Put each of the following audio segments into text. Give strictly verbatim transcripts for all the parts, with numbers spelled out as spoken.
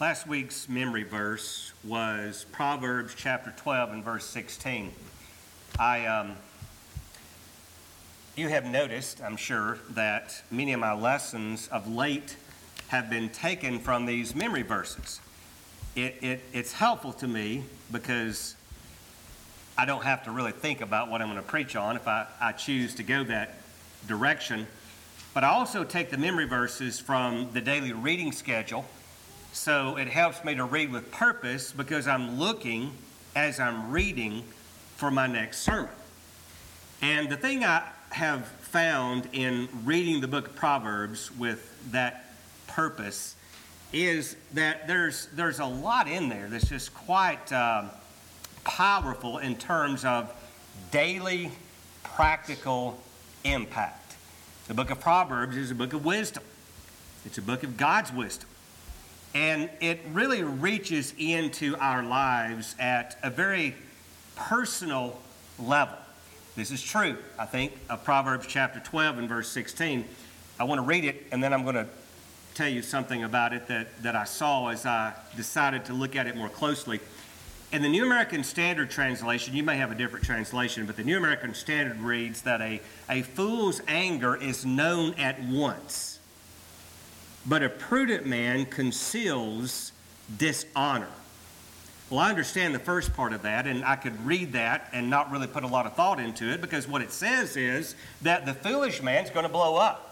Last week's memory verse was Proverbs chapter twelve and verse sixteen. I, um, you have noticed, I'm sure, that many of my lessons of late have been taken from these memory verses. It, it, it's helpful to me because I don't have to really think about what I'm going to preach on if I, I choose to go that direction. But I also take the memory verses from the daily reading schedule. So it helps me to read with purpose because I'm looking as I'm reading for my next sermon. And the thing I have found in reading the book of Proverbs with that purpose is that there's there's a lot in there that's just quite uh, powerful in terms of daily practical impact. The book of Proverbs is a book of wisdom. It's a book of God's wisdom. And it really reaches into our lives at a very personal level. This is true, I think, of Proverbs chapter twelve and verse sixteen. I want to read it, and then I'm going to tell you something about it that, that I saw as I decided to look at it more closely. In the New American Standard translation, you may have a different translation, but the New American Standard reads that a, a fool's anger is known at once, but a prudent man conceals dishonor. Well, I understand the first part of that, and I could read that and not really put a lot of thought into it, because what it says is that the foolish man's going to blow up.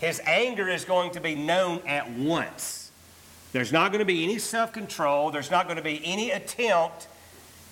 His anger is going to be known at once. There's not going to be any self-control. There's not going to be any attempt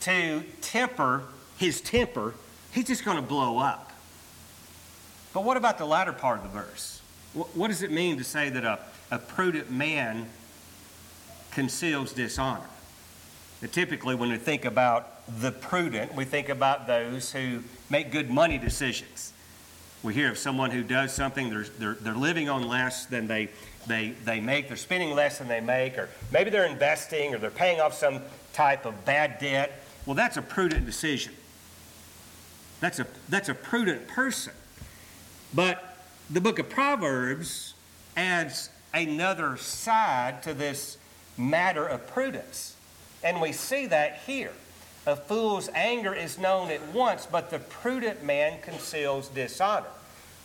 to temper his temper. He's just going to blow up. But what about the latter part of the verse? What does it mean to say that a, a prudent man conceals dishonor? Now, typically, when we think about the prudent, we think about those who make good money decisions. We hear of someone who does something, they're, they're, they're living on less than they, they, they make, they're spending less than they make, or maybe they're investing, or they're paying off some type of bad debt. Well, that's a prudent decision. That's a, that's a prudent person. But the book of Proverbs adds another side to this matter of prudence. And we see that here. A fool's anger is known at once, but the prudent man conceals dishonor.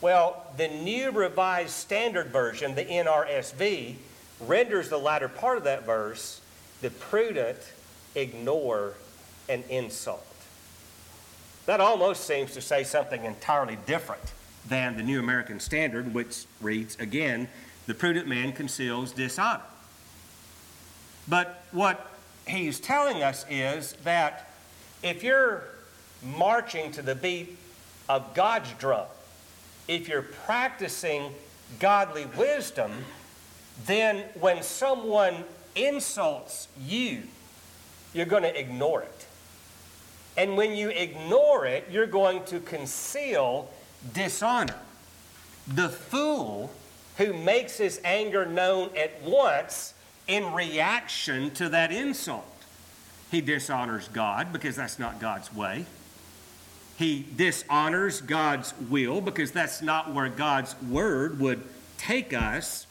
Well, the New Revised Standard Version, the N R S V, renders the latter part of that verse, the prudent ignore an insult. That almost seems to say something entirely different than the New American Standard, which reads, again, the prudent man conceals dishonor. But what he's telling us is that if you're marching to the beat of God's drum, if you're practicing godly wisdom, then when someone insults you, you're going to ignore it. And when you ignore it, you're going to conceal dishonor. The fool who makes his anger known at once in reaction to that insult. He dishonors God because that's not God's way. He dishonors God's will because that's not where God's word would take us.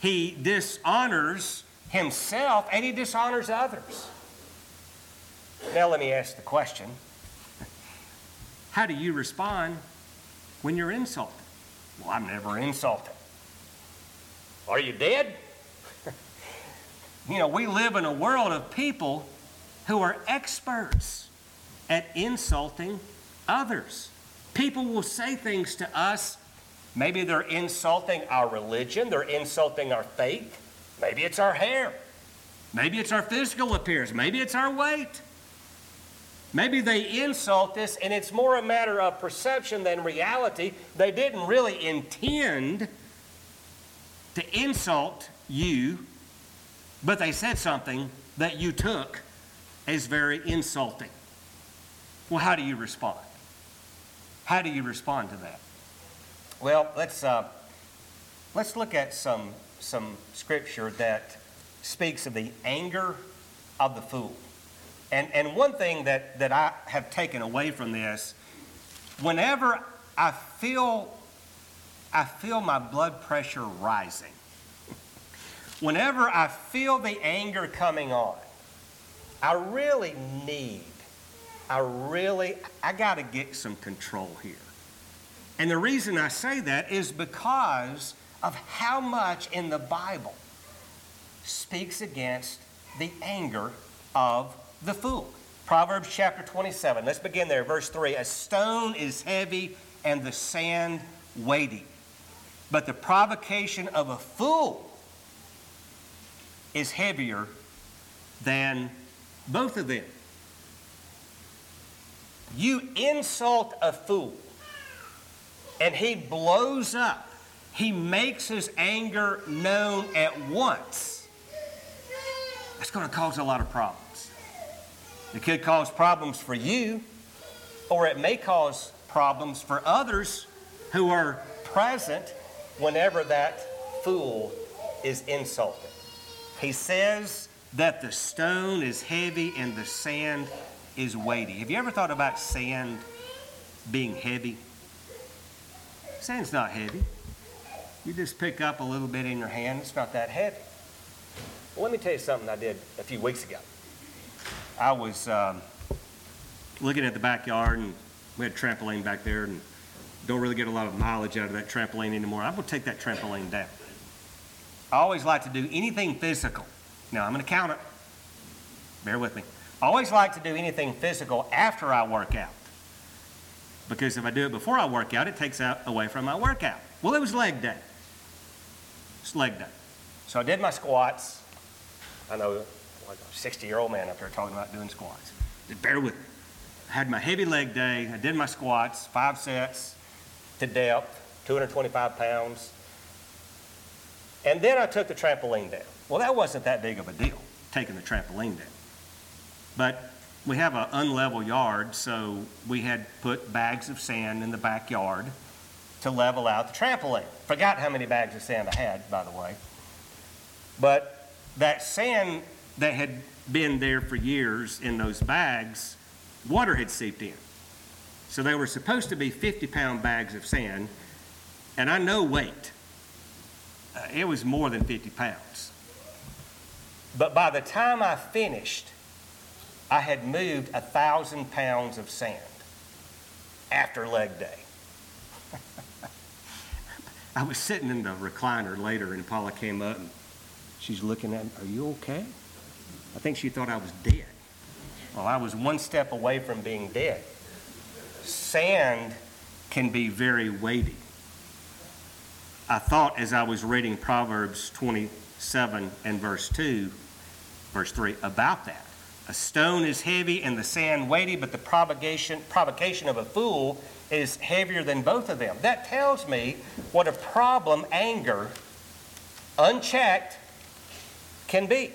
He dishonors himself and he dishonors others. Now let me ask the question. How do you respond when you're insulted? Well, I'm never insulted. Are you dead? You know, we live in a world of people who are experts at insulting others. People will say things to us. Maybe they're insulting our religion. They're insulting our faith. Maybe it's our hair. Maybe it's our physical appearance. Maybe it's our weight. Maybe they insult us, and it's more a matter of perception than reality. They didn't really intend to insult you, but they said something that you took as very insulting. Well, how do you respond? How do you respond to that? Well, let's uh, let's look at some some scripture that speaks of the anger of the fool. And and one thing that, that I have taken away from this, whenever I feel I feel my blood pressure rising, Whenever I feel the anger coming on, I really need, I really, I got to get some control here. And the reason I say that is because of how much in the Bible speaks against the anger of the fool. Proverbs chapter twenty-seven, let's begin there, verse three. A stone is heavy and the sand weighty, but the provocation of a fool is heavier than both of them. You insult a fool, and he blows up. He makes his anger known at once. That's going to cause a lot of problems. It could cause problems for you, or it may cause problems for others who are present whenever that fool is insulted. He says that the stone is heavy and the sand is weighty. Have you ever thought about sand being heavy? Sand's not heavy. You just pick up a little bit in your hand. It's not that heavy. Well, let me tell you something I did a few weeks ago. I was um, looking at the backyard, and we had a trampoline back there, and don't really get a lot of mileage out of that trampoline anymore. I'm going to take that trampoline down. I always like to do anything physical. Now, I'm going to count it. Bear with me. I always like to do anything physical after I work out, because if I do it before I work out, it takes out away from my workout. Well, it was leg day. It's leg day. So I did my squats. I know like a sixty-year-old man up here talking about doing squats. Just bear with me. I had my heavy leg day. I did my squats, five sets to depth, two hundred twenty-five pounds. And then I took the trampoline down. Well, that wasn't that big of a deal, taking the trampoline down. But we have an unlevel yard, so we had put bags of sand in the backyard to level out the trampoline. Forgot how many bags of sand I had, by the way. But that sand that had been there for years in those bags, water had seeped in. So they were supposed to be fifty-pound bags of sand, and I know weight. Uh, it was more than fifty pounds. But by the time I finished, I had moved a thousand pounds of sand after leg day. I was sitting in the recliner later, and Paula came up, and she's looking at me, "Are you okay?" I think she thought I was dead. Well, I was one step away from being dead. Sand can be very weighty. I thought as I was reading Proverbs twenty-seven and verse two, verse three, about that. A stone is heavy and the sand weighty, but the provocation, provocation of a fool is heavier than both of them. That tells me what a problem anger, unchecked, can be.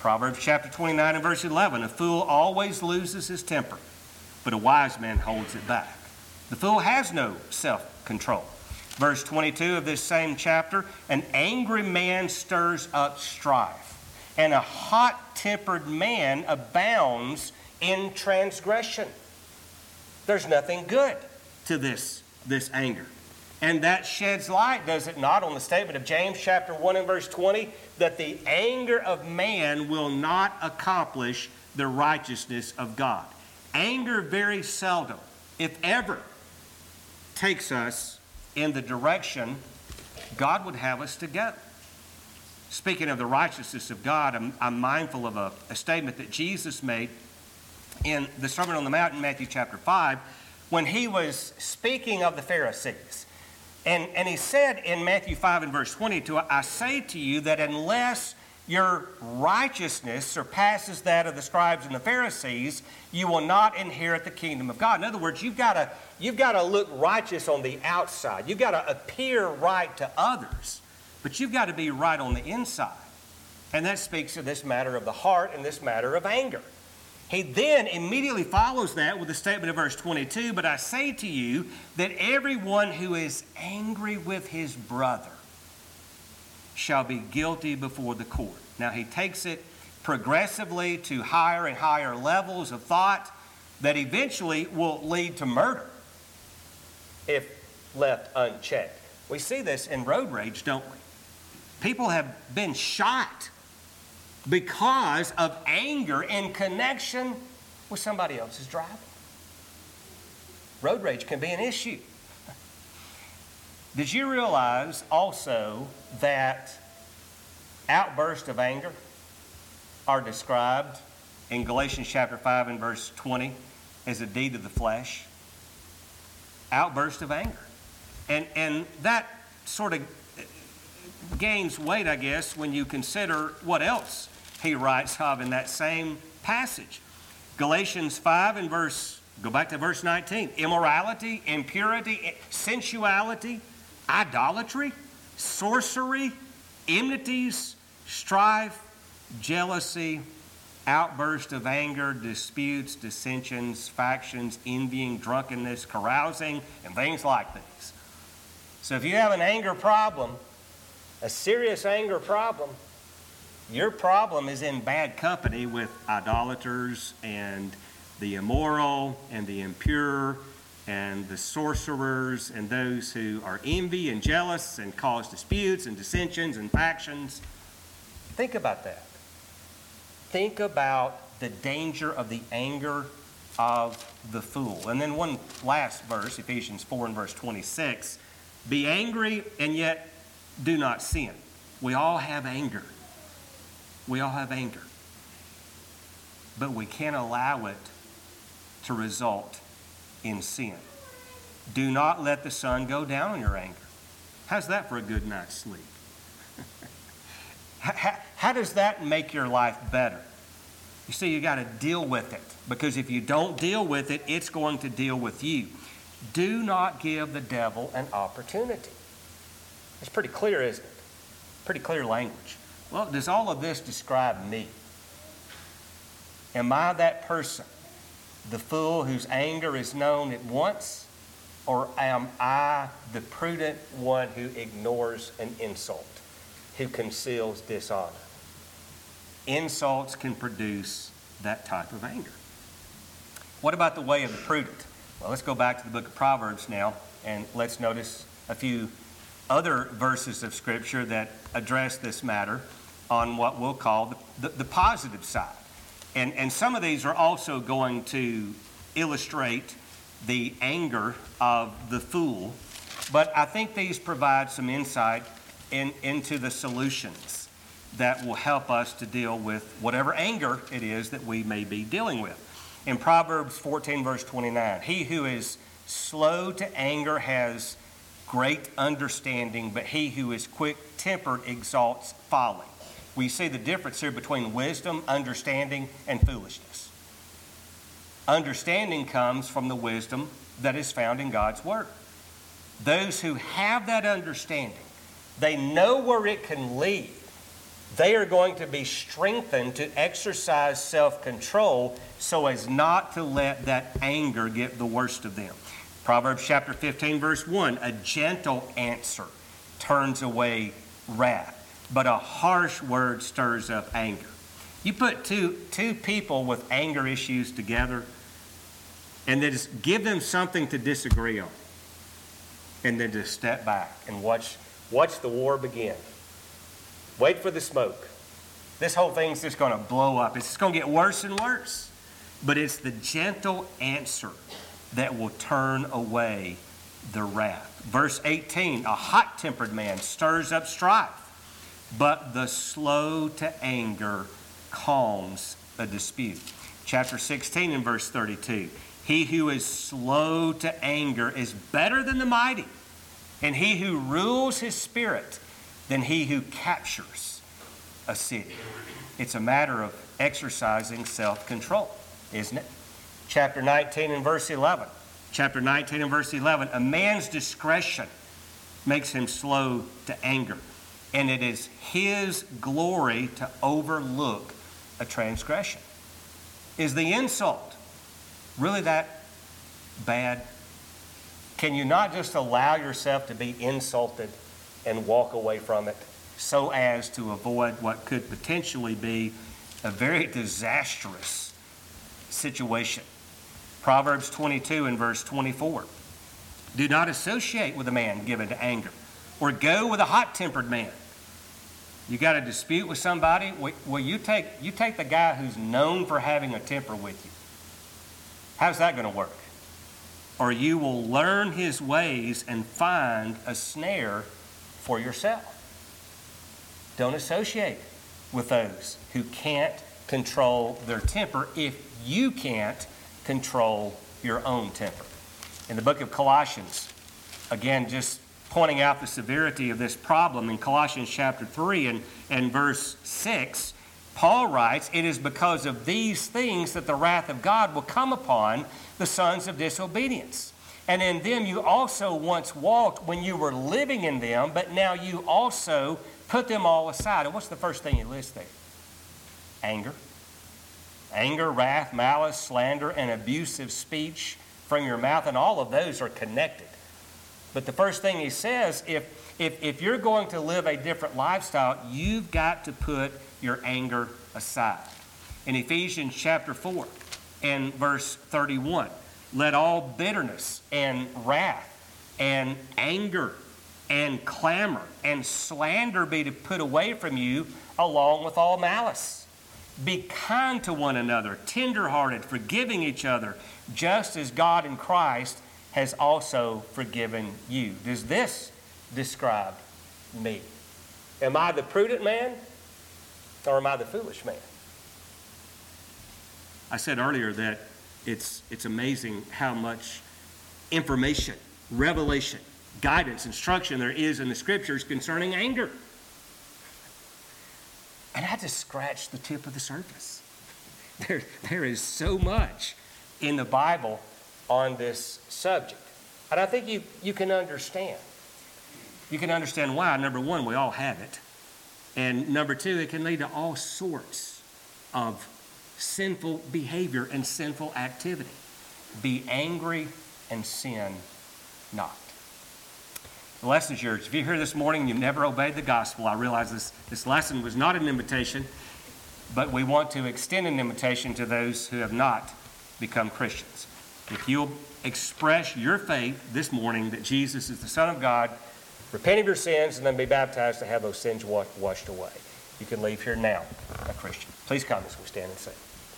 Proverbs chapter twenty-nine and verse eleven, a fool always loses his temper, but a wise man holds it back. The fool has no self-control. Verse twenty-two of this same chapter, an angry man stirs up strife, and a hot-tempered man abounds in transgression. There's nothing good to this, this anger. And that sheds light, does it not, on the statement of James chapter one and verse twenty, that the anger of man will not accomplish the righteousness of God. Anger very seldom, if ever, takes us in the direction God would have us to go. Speaking of the righteousness of God, I'm, I'm mindful of a, a statement that Jesus made in the Sermon on the Mount in Matthew chapter five when he was speaking of the Pharisees. And, and he said in Matthew five and verse twenty-two, I say to you that unless your righteousness surpasses that of the scribes and the Pharisees, you will not inherit the kingdom of God. In other words, you've got to, you've got to look righteous on the outside. You've got to appear right to others. But you've got to be right on the inside. And that speaks of this matter of the heart and this matter of anger. He then immediately follows that with the statement of verse twenty-two, but I say to you that everyone who is angry with his brother shall be guilty before the court. Now he takes it progressively to higher and higher levels of thought that eventually will lead to murder if left unchecked. We see this in road rage, don't we? People have been shot because of anger in connection with somebody else's driving. Road rage can be an issue. Did you realize also that outbursts of anger are described in Galatians chapter five and verse twenty as a deed of the flesh? Outburst of anger. And, and that sort of gains weight, I guess, when you consider what else he writes of in that same passage. Galatians five and verse, go back to verse nineteen. Immorality, impurity, sensuality, idolatry, sorcery, enmities, strife, jealousy, outburst of anger, disputes, dissensions, factions, envying, drunkenness, carousing, and things like this. So if you have an anger problem, a serious anger problem, your problem is in bad company with idolaters and the immoral and the impure and the sorcerers and those who are envy and jealous and cause disputes and dissensions and factions. Think about that. Think about the danger of the anger of the fool. And then one last verse, Ephesians four and verse twenty-six. Be angry and yet do not sin. We all have anger. We all have anger. But we can't allow it to result in sin. Do not let the sun go down on your anger. How's that for a good night's sleep? How, how does that make your life better? You see, you got to deal with it, because if you don't deal with it, it's going to deal with you. Do not give the devil an opportunity. It's pretty clear, isn't it? Pretty clear language. Well, does all of this describe me? Am I that person, the fool whose anger is known at once, or am I the prudent one who ignores an insult, who conceals dishonor? Insults can produce that type of anger. What about the way of the prudent? Well, let's go back to the book of Proverbs now, and let's notice a few other verses of Scripture that address this matter on what we'll call the, the, the positive side. And, and some of these are also going to illustrate the anger of the fool, but I think these provide some insight In, into the solutions that will help us to deal with whatever anger it is that we may be dealing with. In Proverbs fourteen, verse twenty-nine, he who is slow to anger has great understanding, but he who is quick-tempered exalts folly. We see the difference here between wisdom, understanding, and foolishness. Understanding comes from the wisdom that is found in God's Word. Those who have that understanding, they know where it can lead. They are going to be strengthened to exercise self-control so as not to let that anger get the worst of them. Proverbs chapter fifteen, verse one, a gentle answer turns away wrath, but a harsh word stirs up anger. You put two, two people with anger issues together and then just give them something to disagree on and then just step back and watch Watch the war begin. Wait for the smoke. This whole thing's just going to blow up. It's going to get worse and worse. But it's the gentle answer that will turn away the wrath. Verse eighteen, a hot-tempered man stirs up strife, but the slow to anger calms a dispute. Chapter sixteen and verse thirty-two, he who is slow to anger is better than the mighty, and he who rules his spirit than he who captures a city. It's a matter of exercising self-control, isn't it? Chapter nineteen and verse eleven. Chapter nineteen and verse eleven. A man's discretion makes him slow to anger, and it is his glory to overlook a transgression. Is the insult really that bad? Can you not just allow yourself to be insulted and walk away from it so as to avoid what could potentially be a very disastrous situation? Proverbs twenty-two and verse twenty-four. Do not associate with a man given to anger or go with a hot-tempered man, You got a dispute with somebody? Well, you take you take the guy who's known for having a temper with you. How's that going to work? Or you will learn his ways and find a snare for yourself. Don't associate with those who can't control their temper if you can't control your own temper. In the book of Colossians, again, just pointing out the severity of this problem, in Colossians chapter three and, and verse six, Paul writes, "It is because of these things that the wrath of God will come upon the sons of disobedience. And in them you also once walked when you were living in them, but now you also put them all aside." And what's the first thing you list there? Anger. Anger, wrath, malice, slander, and abusive speech from your mouth, and all of those are connected. But the first thing he says, if, if, if you're going to live a different lifestyle, you've got to put your anger aside. In Ephesians chapter four and verse thirty-one, "Let all bitterness and wrath and anger and clamor and slander be to put away from you, along with all malice. Be kind to one another, tenderhearted, forgiving each other, just as God in Christ has also forgiven you." Does this describe me? Am I the prudent man, or am I the foolish man? I said earlier that it's, it's amazing how much information, revelation, guidance, instruction there is in the Scriptures concerning anger. And I just scratched the tip of the surface. There, there is so much in the Bible on this subject. And I think you, you can understand. You can understand why, number one, we all have it. And number two, it can lead to all sorts of sinful behavior and sinful activity. Be angry and sin not. The lesson's yours. If you're here this morning and you've never obeyed the gospel, I realize this, this lesson was not an invitation, but we want to extend an invitation to those who have not become Christians. If you'll express your faith this morning that Jesus is the Son of God, repent of your sins, and then be baptized to have those sins washed away, you can leave here now a Christian. Please come as we stand and sing.